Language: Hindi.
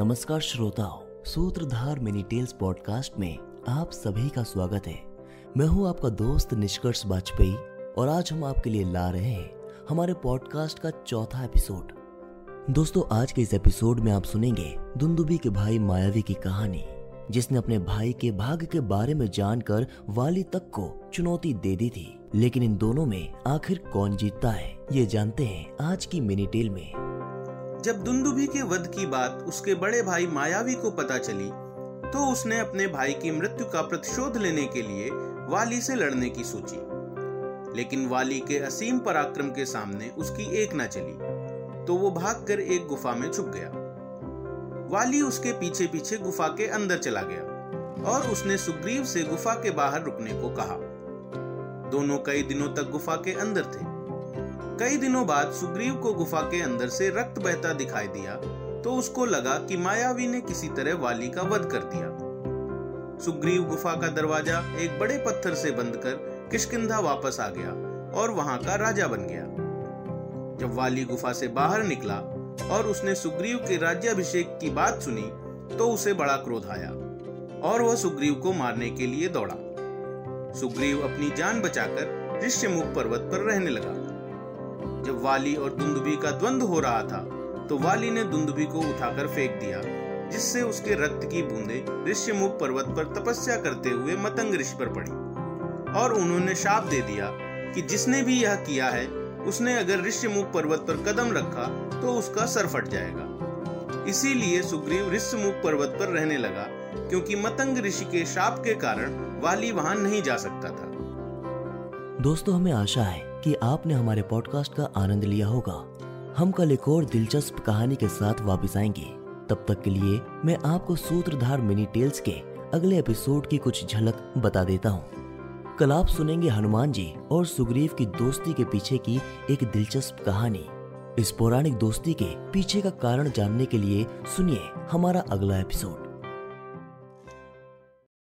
नमस्कार श्रोताओं, सूत्रधार मिनी टेल्स पॉडकास्ट में आप सभी का स्वागत है। मैं हूं आपका दोस्त निष्कर्ष वाजपेयी और आज हम आपके लिए ला रहे हैं हमारे पॉडकास्ट का चौथा एपिसोड। दोस्तों, आज के इस एपिसोड में आप सुनेंगे दुंदुभि के भाई मायावी की कहानी, जिसने अपने भाई के भाग्य के बारे में जानकर वाली तक को चुनौती दे दी थी। लेकिन इन दोनों में आखिर कौन जीतता है, ये जानते हैं आज की मिनी टेल में। जब दुंदुभि के वध की बात उसके बड़े भाई मायावी को पता चली, तो उसने अपने भाई की मृत्यु का प्रतिशोध लेने के लिए वाली से लड़ने की सोची। लेकिन वाली के असीम पराक्रम के सामने उसकी एक ना चली, तो वो भागकर एक गुफा में छुप गया। वाली उसके पीछे पीछे गुफा के अंदर चला गया और उसने सुग्रीव से गुफा के बाहर रुकने को कहा। दोनों कई दिनों तक गुफा के अंदर थे। कई दिनों बाद सुग्रीव को गुफा के अंदर से रक्त बहता दिखाई दिया, तो उसको लगा कि मायावी ने किसी तरह वाली का वध कर दिया। सुग्रीव गुफा का दरवाजा एक बड़े पत्थर से बंद कर किष्किंधा वापस आ गया और वहां का राजा बन गया। जब वाली गुफा से बाहर निकला और उसने सुग्रीव के राज्याभिषेक की बात सुनी, तो उसे बड़ा क्रोध आया और वह सुग्रीव को मारने के लिए दौड़ा। सुग्रीव अपनी जान बचाकर ऋष्यमूक पर्वत पर रहने लगा। जब वाली और दुंदुभि का द्वंद हो रहा था, तो वाली ने दुंदुभि को उठाकर फेंक दिया, जिससे उसके रक्त की बूंदें ऋष्यमूक पर्वत पर तपस्या करते हुए मतंग ऋषि पर पड़ी और उन्होंने शाप दे दिया कि जिसने भी यह किया है, उसने अगर ऋष्यमूक पर्वत पर कदम रखा तो उसका सर फट जाएगा। इसीलिए सुग्रीव ऋष्यमूक पर्वत पर रहने लगा, क्योंकि मतंग ऋषि के शाप के कारण वाली वहां नहीं जा सकता था। दोस्तों, हमें आशा है कि आपने हमारे पॉडकास्ट का आनंद लिया होगा। हम कल एक और दिलचस्प कहानी के साथ वापस आएंगे। तब तक के लिए मैं आपको सूत्रधार मिनी टेल्स के अगले एपिसोड की कुछ झलक बता देता हूँ। कल आप सुनेंगे हनुमान जी और सुग्रीव की दोस्ती के पीछे की एक दिलचस्प कहानी। इस पौराणिक दोस्ती के पीछे का कारण जानने के लिए सुनिए हमारा अगला एपिसोड।